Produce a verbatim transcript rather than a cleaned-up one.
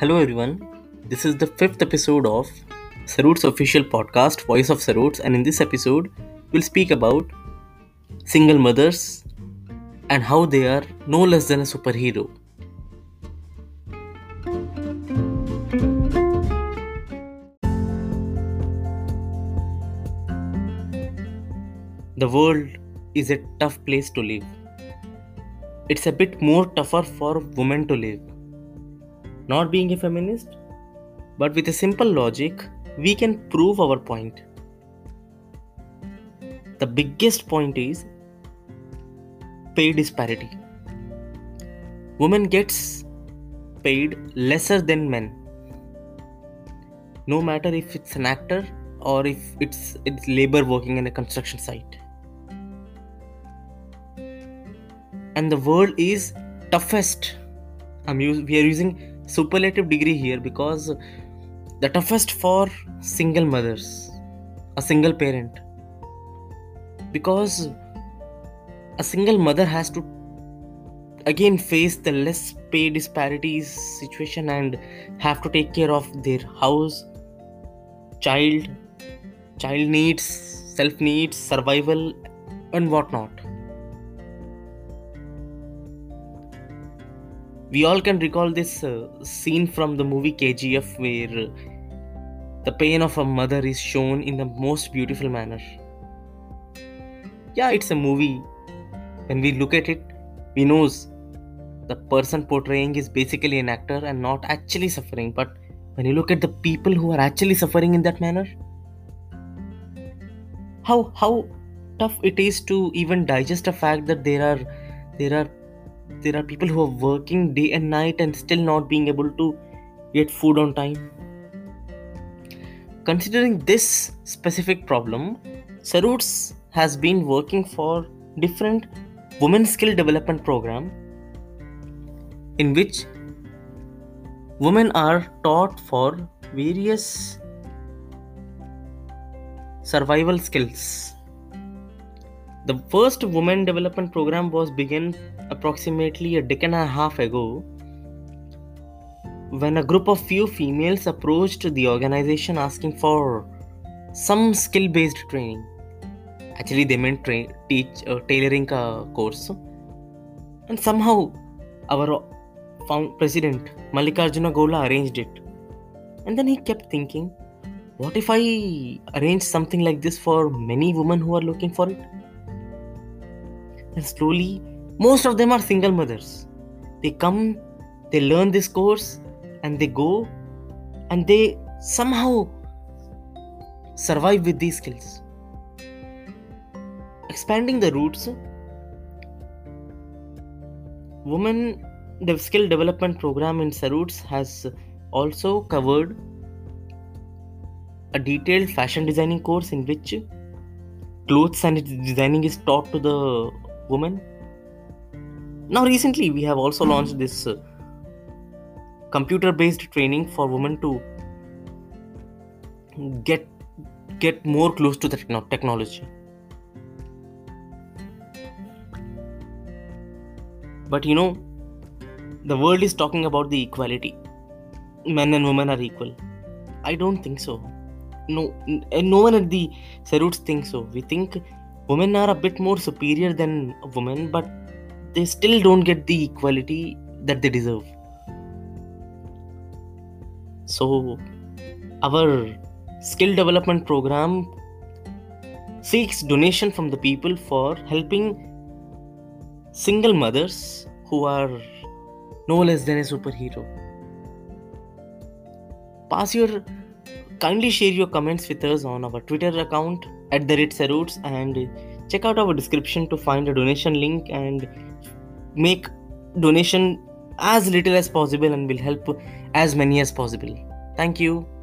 Hello everyone, this is the fifth episode of Saruts official podcast, Voice of Saruts, and in this episode, we'll speak about single mothers and how they are no less than a superhero. The world is a tough place to live. It's a bit more tougher for women to live. Not being a feminist, but with a simple logic, we can prove our point. The biggest point is pay disparity. Women gets paid lesser than men. No matter if it's an actor or if it's it's labor working in a construction site. And the world is toughest. I'm use, we are using superlative degree here because the toughest for single mothers, a single parent, because a single mother has to again face the less pay disparities situation and have to take care of their house, child, child needs, self needs, survival and whatnot. We all can recall this uh, scene from the movie K G F where uh, the pain of a mother is shown in the most beautiful manner. Yeah, it's a movie. When we look at it, we know the person portraying is basically an actor and not actually suffering. But when you look at the people who are actually suffering in that manner, how how tough it is to even digest the fact that there are there are There are people who are working day and night and still not being able to get food on time. Considering this specific problem, Saruts has been working for different women's skill development program in which women are taught for various survival skills. The first women development program was begun approximately a decade and a half ago when a group of few females approached the organization asking for some skill-based training. Actually, they meant tra- teach uh, tailoring uh, course. And somehow our found president Malikarjuna Gola arranged it. And then he kept thinking, what if I arrange something like this for many women who are looking for it? And slowly, most of them are single mothers. They come, they learn this course, and they go, and they somehow survive with these skills. Expanding the roots, Women Skill Development Program in Saruts has also covered a detailed fashion designing course in which clothes and its designing is taught to the woman. Now recently we have also launched this uh, computer-based training for women to get get more close to the techno- technology. But you know, the world is talking about the equality. Men and women are equal. I don't think so. No, no one at the Saruts thinks so. We think women are a bit more superior than women, but they still don't get the equality that they deserve. So, our skill development program seeks donation from the people for helping single mothers who are no less than a superhero. Pass your Kindly share your comments with us on our Twitter account at the Red Saruts and check out our description to find a donation link and make donation as little as possible and will help as many as possible. Thank you.